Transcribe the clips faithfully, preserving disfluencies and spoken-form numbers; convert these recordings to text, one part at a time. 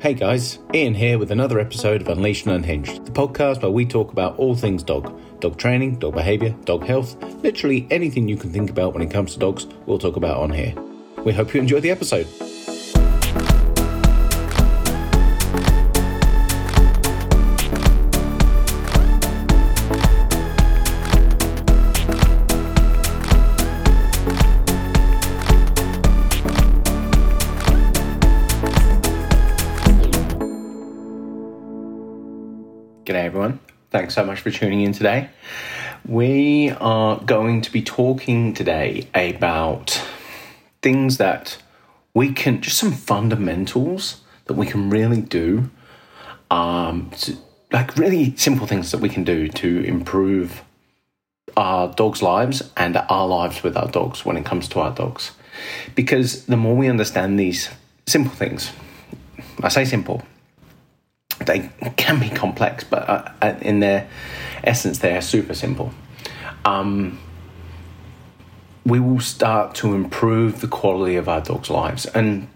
Hey guys, Ian here with another episode of Unleashed and Unhinged, the podcast where we talk about all things dog. Dog training, dog behaviour, dog health, literally anything you can think about when it comes to dogs, we'll talk about on here. We hope you enjoy the episode. G'day everyone, thanks so much for tuning in today. We are going to be talking today about things that we can, just some fundamentals that we can really do, um, to, like really simple things that we can do to improve our dogs' lives and our lives with our dogs when it comes to our dogs. Because the more we understand these simple things, I say simple, they can be complex, but uh, in their essence, they are super simple. Um, we will start to improve the quality of our dogs' lives. And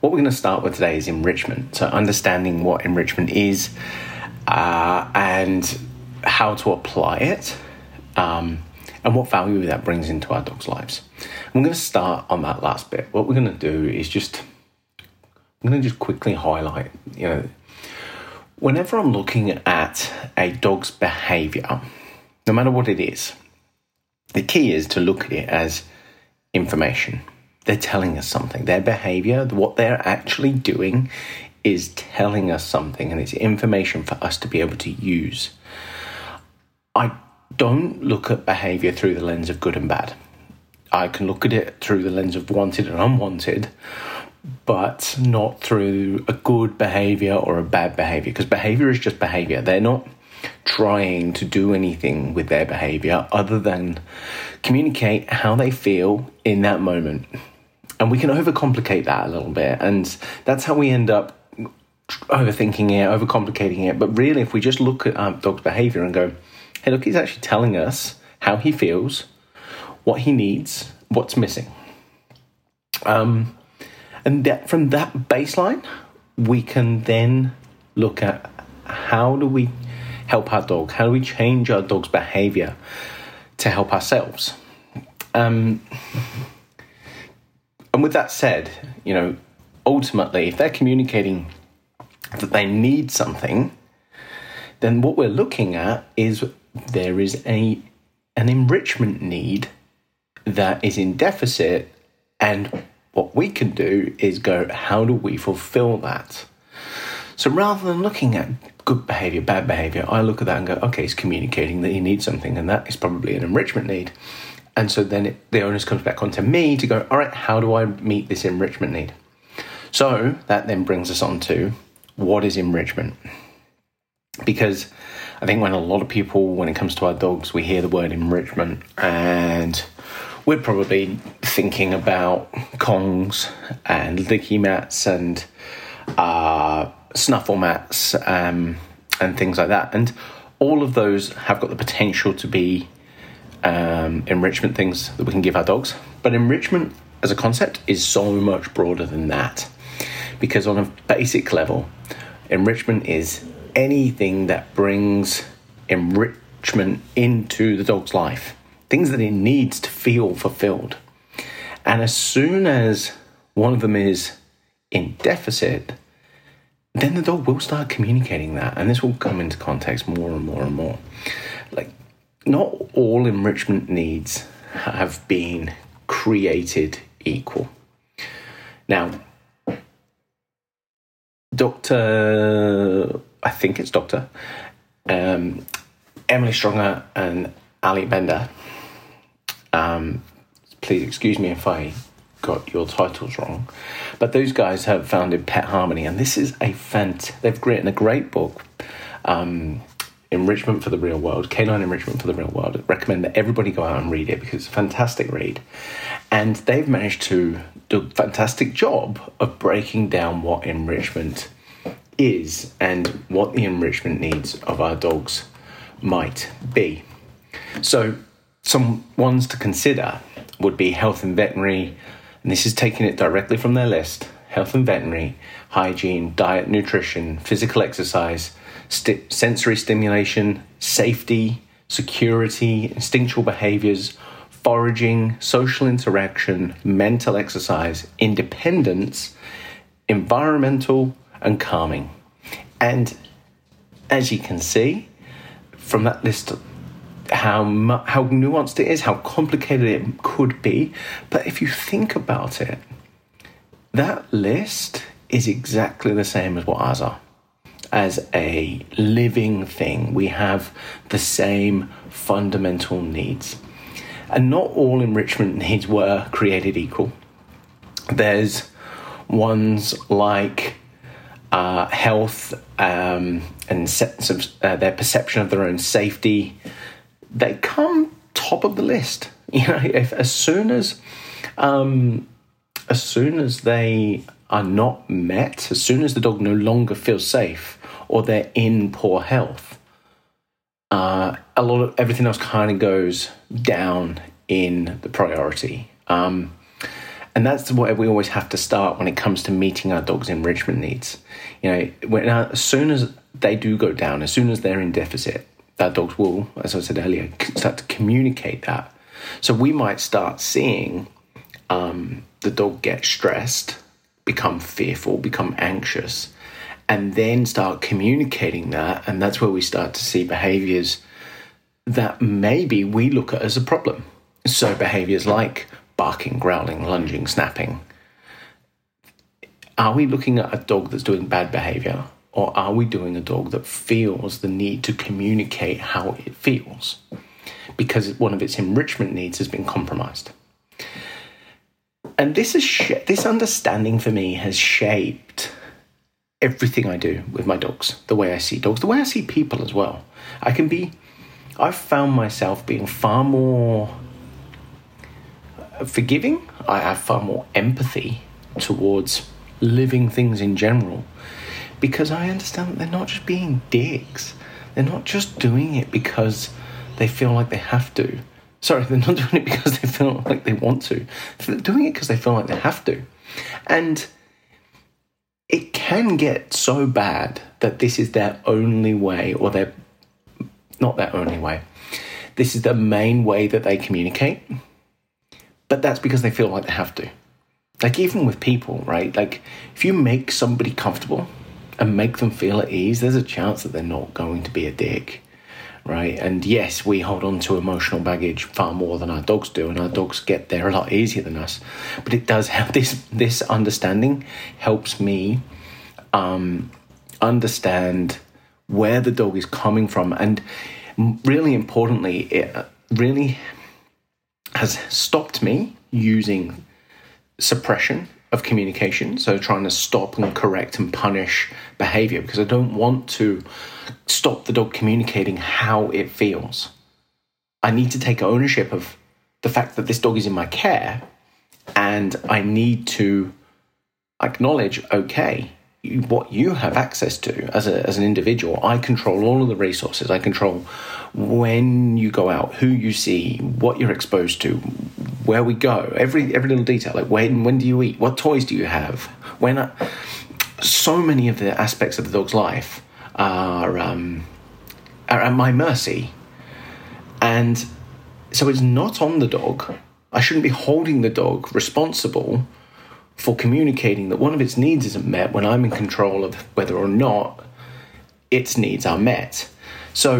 what we're going to start with today is enrichment. So understanding what enrichment is uh, and how to apply it um, and what value that brings into our dogs' lives. And we're going to start on that last bit. What we're going to do is just, I'm going to just quickly highlight, you know, whenever I'm looking at a dog's behaviour, no matter what it is, the key is to look at it as information. They're telling us something. Their behaviour, what they're actually doing is telling us something, and it's information for us to be able to use. I don't look at behaviour through the lens of good and bad. I can look at it through the lens of wanted and unwanted, but not through a good behaviour or a bad behaviour, because behaviour is just behaviour. They're not trying to do anything with their behaviour other than communicate how they feel in that moment. And we can overcomplicate that a little bit, and that's how we end up overthinking it, overcomplicating it. But really, if we just look at our dog's behaviour and go, hey, look, he's actually telling us how he feels, what he needs, what's missing. Um... And that, from that baseline, we can then look at how do we help our dog? How do we change our dog's behaviour to help ourselves? Um, and with that said, you know, ultimately, if they're communicating that they need something, then what we're looking at is there is a an enrichment need that is in deficit, and what we can do is go, how do we fulfill that? So rather than looking at good behaviour, bad behaviour, I look at that and go, okay, he's communicating that he needs something, and that is probably an enrichment need. And so then it, the onus comes back onto me to go, all right, how do I meet this enrichment need? So that then brings us on to what is enrichment? Because I think when a lot of people, when it comes to our dogs, we hear the word enrichment and we're probably thinking about Kongs and licky mats and uh, snuffle mats um, and things like that. And all of those have got the potential to be um, enrichment things that we can give our dogs. But enrichment as a concept is so much broader than that. Because on a basic level, enrichment is anything that brings enrichment into the dog's life. Things that it needs to feel fulfilled. And as soon as one of them is in deficit, then the dog will start communicating that. And this will come into context more and more and more. Like, not all enrichment needs have been created equal. Now, Doctor, I think it's Doctor, um, Emily Stronger and Ali Bender, Um, please excuse me if I got your titles wrong, but those guys have founded Pet Harmony, and this is a fant. They've written a great book, um, Enrichment for the Real World, Canine Enrichment for the Real World. I recommend that everybody go out and read it because it's a fantastic read. And they've managed to do a fantastic job of breaking down what enrichment is and what the enrichment needs of our dogs might be. So some ones to consider would be health and veterinary, and this is taking it directly from their list, health and veterinary, hygiene, diet, nutrition, physical exercise, st- sensory stimulation, safety, security, instinctual behaviours, foraging, social interaction, mental exercise, independence, environmental and calming. And as you can see from that list, how how nuanced it is, how complicated it could be. But if you think about it, that list is exactly the same as what ours are. As a living thing, we have the same fundamental needs. And not all enrichment needs were created equal. There's ones like uh, health um, and sense of, uh, their perception of their own safety. They come top of the list. You know, if as soon as, um, as soon as they are not met, as soon as the dog no longer feels safe or they're in poor health, Uh, a lot of everything else kind of goes down in the priority. Um, and that's where we always have to start when it comes to meeting our dog's enrichment needs. You know, when, uh, as soon as they do go down, as soon as they're in deficit, that dogs will, as I said earlier, start to communicate that. So we might start seeing um, the dog get stressed, become fearful, become anxious, and then start communicating that. And that's where we start to see behaviours that maybe we look at as a problem. So behaviours like barking, growling, lunging, snapping. Are we looking at a dog that's doing bad behaviour? Or are we doing a dog that feels the need to communicate how it feels? Because one of its enrichment needs has been compromised. And this, is sh- this understanding for me has shaped everything I do with my dogs, the way I see dogs, the way I see people as well. I can be, I've found myself being far more forgiving. I have far more empathy towards living things in general because I understand that they're not just being dicks. They're not just doing it because they feel like they have to. Sorry, they're not doing it because they feel like they want to. They're doing it because they feel like they have to. And it can get so bad that this is their only way, or their, not their only way. This is the main way that they communicate, but that's because they feel like they have to. Like even with people, right? Like if you make somebody comfortable and make them feel at ease, there's a chance that they're not going to be a dick, right? And yes, we hold on to emotional baggage far more than our dogs do, and our dogs get there a lot easier than us. But it does have this this understanding helps me um, understand where the dog is coming from, and really importantly, it really has stopped me using suppression of communication, so trying to stop and correct and punish behaviour, because I don't want to stop the dog communicating how it feels. I need to take ownership of the fact that this dog is in my care, and I need to acknowledge, okay, what you have access to as a, as an individual. I control all of the resources. I control when you go out, who you see, what you're exposed to, where we go, every every little detail, like when when do you eat, what toys do you have, when I, so many of the aspects of the dog's life are um are at my mercy. And so it's not on the dog. I shouldn't be holding the dog responsible for communicating that one of its needs isn't met when I'm in control of whether or not its needs are met. So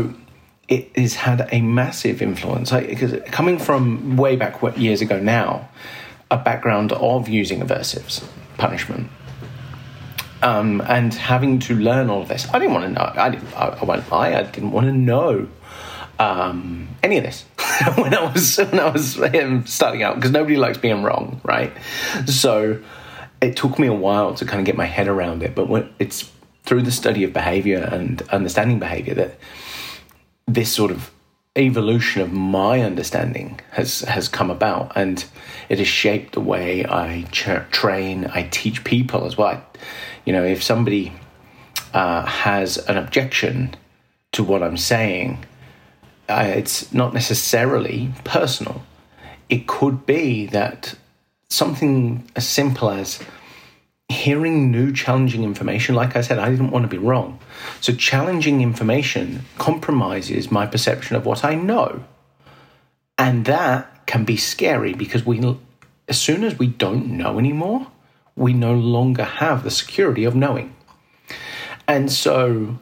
it has had a massive influence. Because coming from way back years ago now, a background of using aversives, punishment, um, and having to learn all of this. I didn't want to know. I didn't, I, I won't lie. I didn't want to know um, any of this when I was when I was um, starting out, because nobody likes being wrong, right? So it took me a while to kind of get my head around it. But when, it's through the study of behaviour and understanding behaviour that this sort of evolution of my understanding has, has come about, and it has shaped the way I tra- train, I teach people as well. You know, if somebody uh, has an objection to what I'm saying, uh, it's not necessarily personal. It could be that something as simple as hearing new challenging information, like I said, I didn't want to be wrong. So challenging information compromises my perception of what I know. And that can be scary because we, as soon as we don't know anymore, we no longer have the security of knowing. And so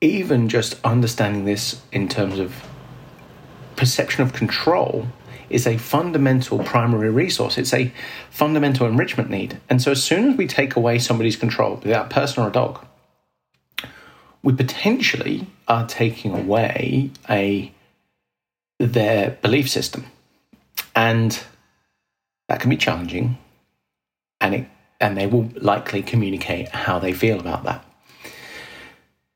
even just understanding this in terms of perception of control is a fundamental primary resource. It's a fundamental enrichment need. And so as soon as we take away somebody's control, be that a person or a dog, we potentially are taking away a their belief system. And that can be challenging, and it and they will likely communicate how they feel about that.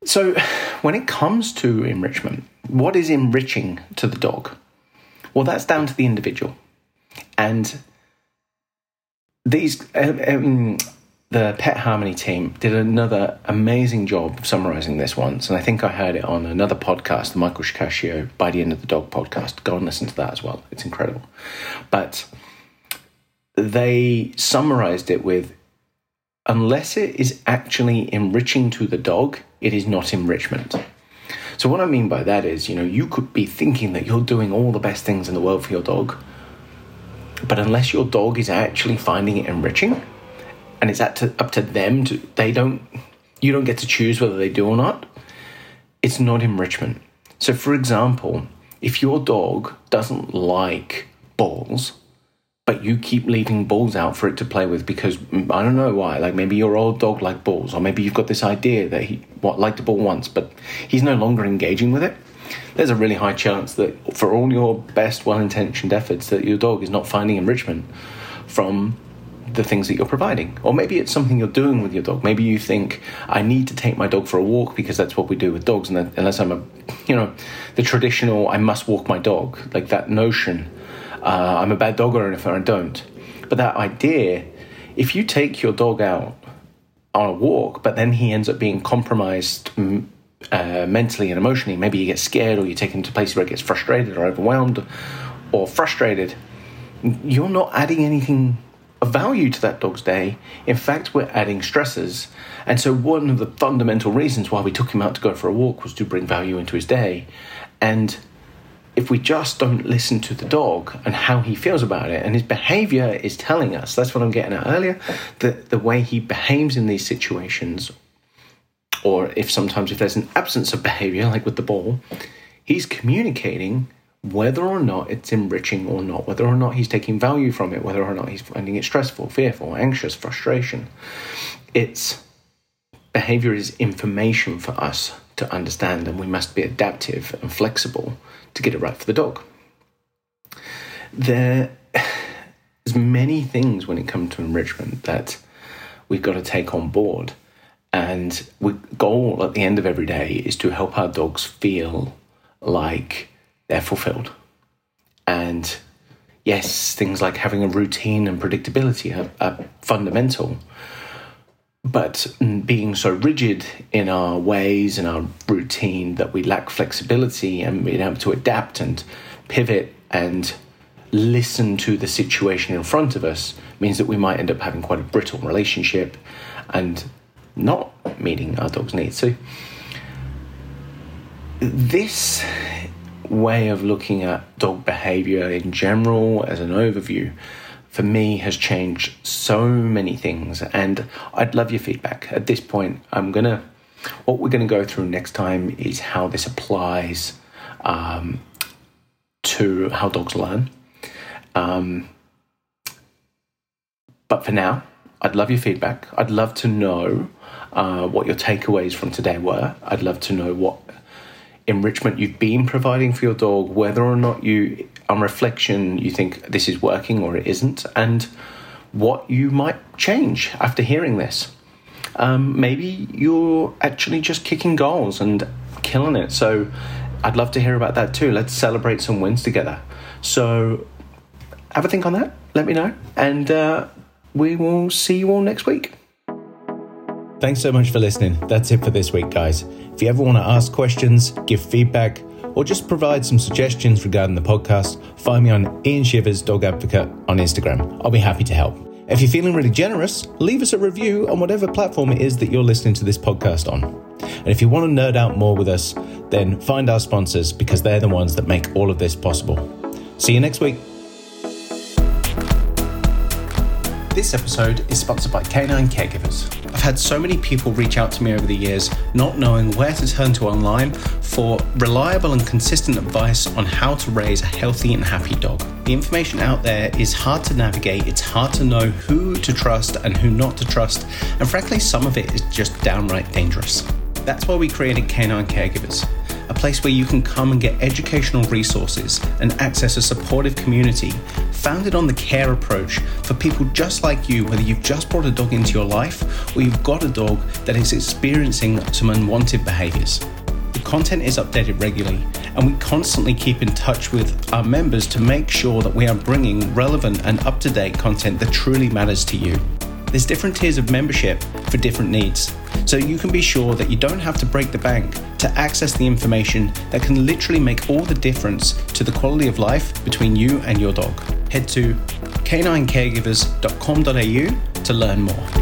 So when it comes to enrichment, what is enriching to the dog? Well, that's down to the individual. And these um, the Pet Harmony team did another amazing job of summarising this once, and I think I heard it on another podcast, the Michael Shikashio By the End of the Dog podcast. Go and listen to that as well. It's incredible. But they summarised it with, unless it is actually enriching to the dog, it is not enrichment. So what I mean by that is, you know, you could be thinking that you're doing all the best things in the world for your dog, but unless your dog is actually finding it enriching, and it's up to, up to them to, they don't, you don't get to choose whether they do or not, it's not enrichment. So for example, if your dog doesn't like balls, but you keep leaving balls out for it to play with because, I don't know why, like maybe your old dog liked balls, or maybe you've got this idea that he what, liked a ball once, but he's no longer engaging with it, there's a really high chance that for all your best, well-intentioned efforts, that your dog is not finding enrichment from the things that you're providing. Or maybe it's something you're doing with your dog. Maybe you think, I need to take my dog for a walk because that's what we do with dogs, and that, unless I'm a, you know, the traditional, I must walk my dog, like that notion. Uh, I'm a bad dog owner if I don't. But that idea, if you take your dog out on a walk, but then he ends up being compromised uh, mentally and emotionally, maybe you get scared, or you take him to places where he gets frustrated or overwhelmed or frustrated, you're not adding anything of value to that dog's day. In fact, we're adding stressors. And so one of the fundamental reasons why we took him out to go for a walk was to bring value into his day. And if we just don't listen to the dog and how he feels about it, and his behaviour is telling us, that's what I'm getting at earlier, that the way he behaves in these situations, or if sometimes if there's an absence of behaviour, like with the ball, he's communicating whether or not it's enriching or not, whether or not he's taking value from it, whether or not he's finding it stressful, fearful, anxious, frustration. It's behaviour is information for us to understand, and we must be adaptive and flexible to get it right for the dog. There's many things when it comes to enrichment that we've got to take on board, and our goal at the end of every day is to help our dogs feel like they're fulfilled. And yes, things like having a routine and predictability are, are fundamental, but being so rigid in our ways and our routine that we lack flexibility and being able to adapt and pivot and listen to the situation in front of us means that we might end up having quite a brittle relationship and not meeting our dog's needs. So this way of looking at dog behaviour in general as an overview for me has changed so many things, and I'd love your feedback. At this point, I'm gonna what we're gonna go through next time is how this applies um, to how dogs learn. Um, but for now, I'd love your feedback. I'd love to know uh, what your takeaways from today were. I'd love to know what enrichment you've been providing for your dog, whether or not you, on reflection, you think this is working or it isn't, and what you might change after hearing this. Um, maybe you're actually just kicking goals and killing it. So I'd love to hear about that too. Let's celebrate some wins together. So have a think on that. Let me know. And uh, we will see you all next week. Thanks so much for listening. That's it for this week, guys. If you ever want to ask questions, give feedback, or just provide some suggestions regarding the podcast, find me on Ian Shivers Dog Advocate on Instagram. I'll be happy to help. If you're feeling really generous, leave us a review on whatever platform it is that you're listening to this podcast on. And if you want to nerd out more with us, then find our sponsors, because they're the ones that make all of this possible. See you next week. This episode is sponsored by Canine Caregivers. I've had so many people reach out to me over the years, not knowing where to turn to online for reliable and consistent advice on how to raise a healthy and happy dog. The information out there is hard to navigate, it's hard to know who to trust and who not to trust, and frankly, some of it is just downright dangerous. That's why we created Canine Caregivers, a place where you can come and get educational resources and access a supportive community founded on the care approach for people just like you, whether you've just brought a dog into your life or you've got a dog that is experiencing some unwanted behaviors. The content is updated regularly, and we constantly keep in touch with our members to make sure that we are bringing relevant and up-to-date content that truly matters to you. There's different tiers of membership for different needs, so you can be sure that you don't have to break the bank to access the information that can literally make all the difference to the quality of life between you and your dog. Head to canine caregivers dot com dot a u to learn more.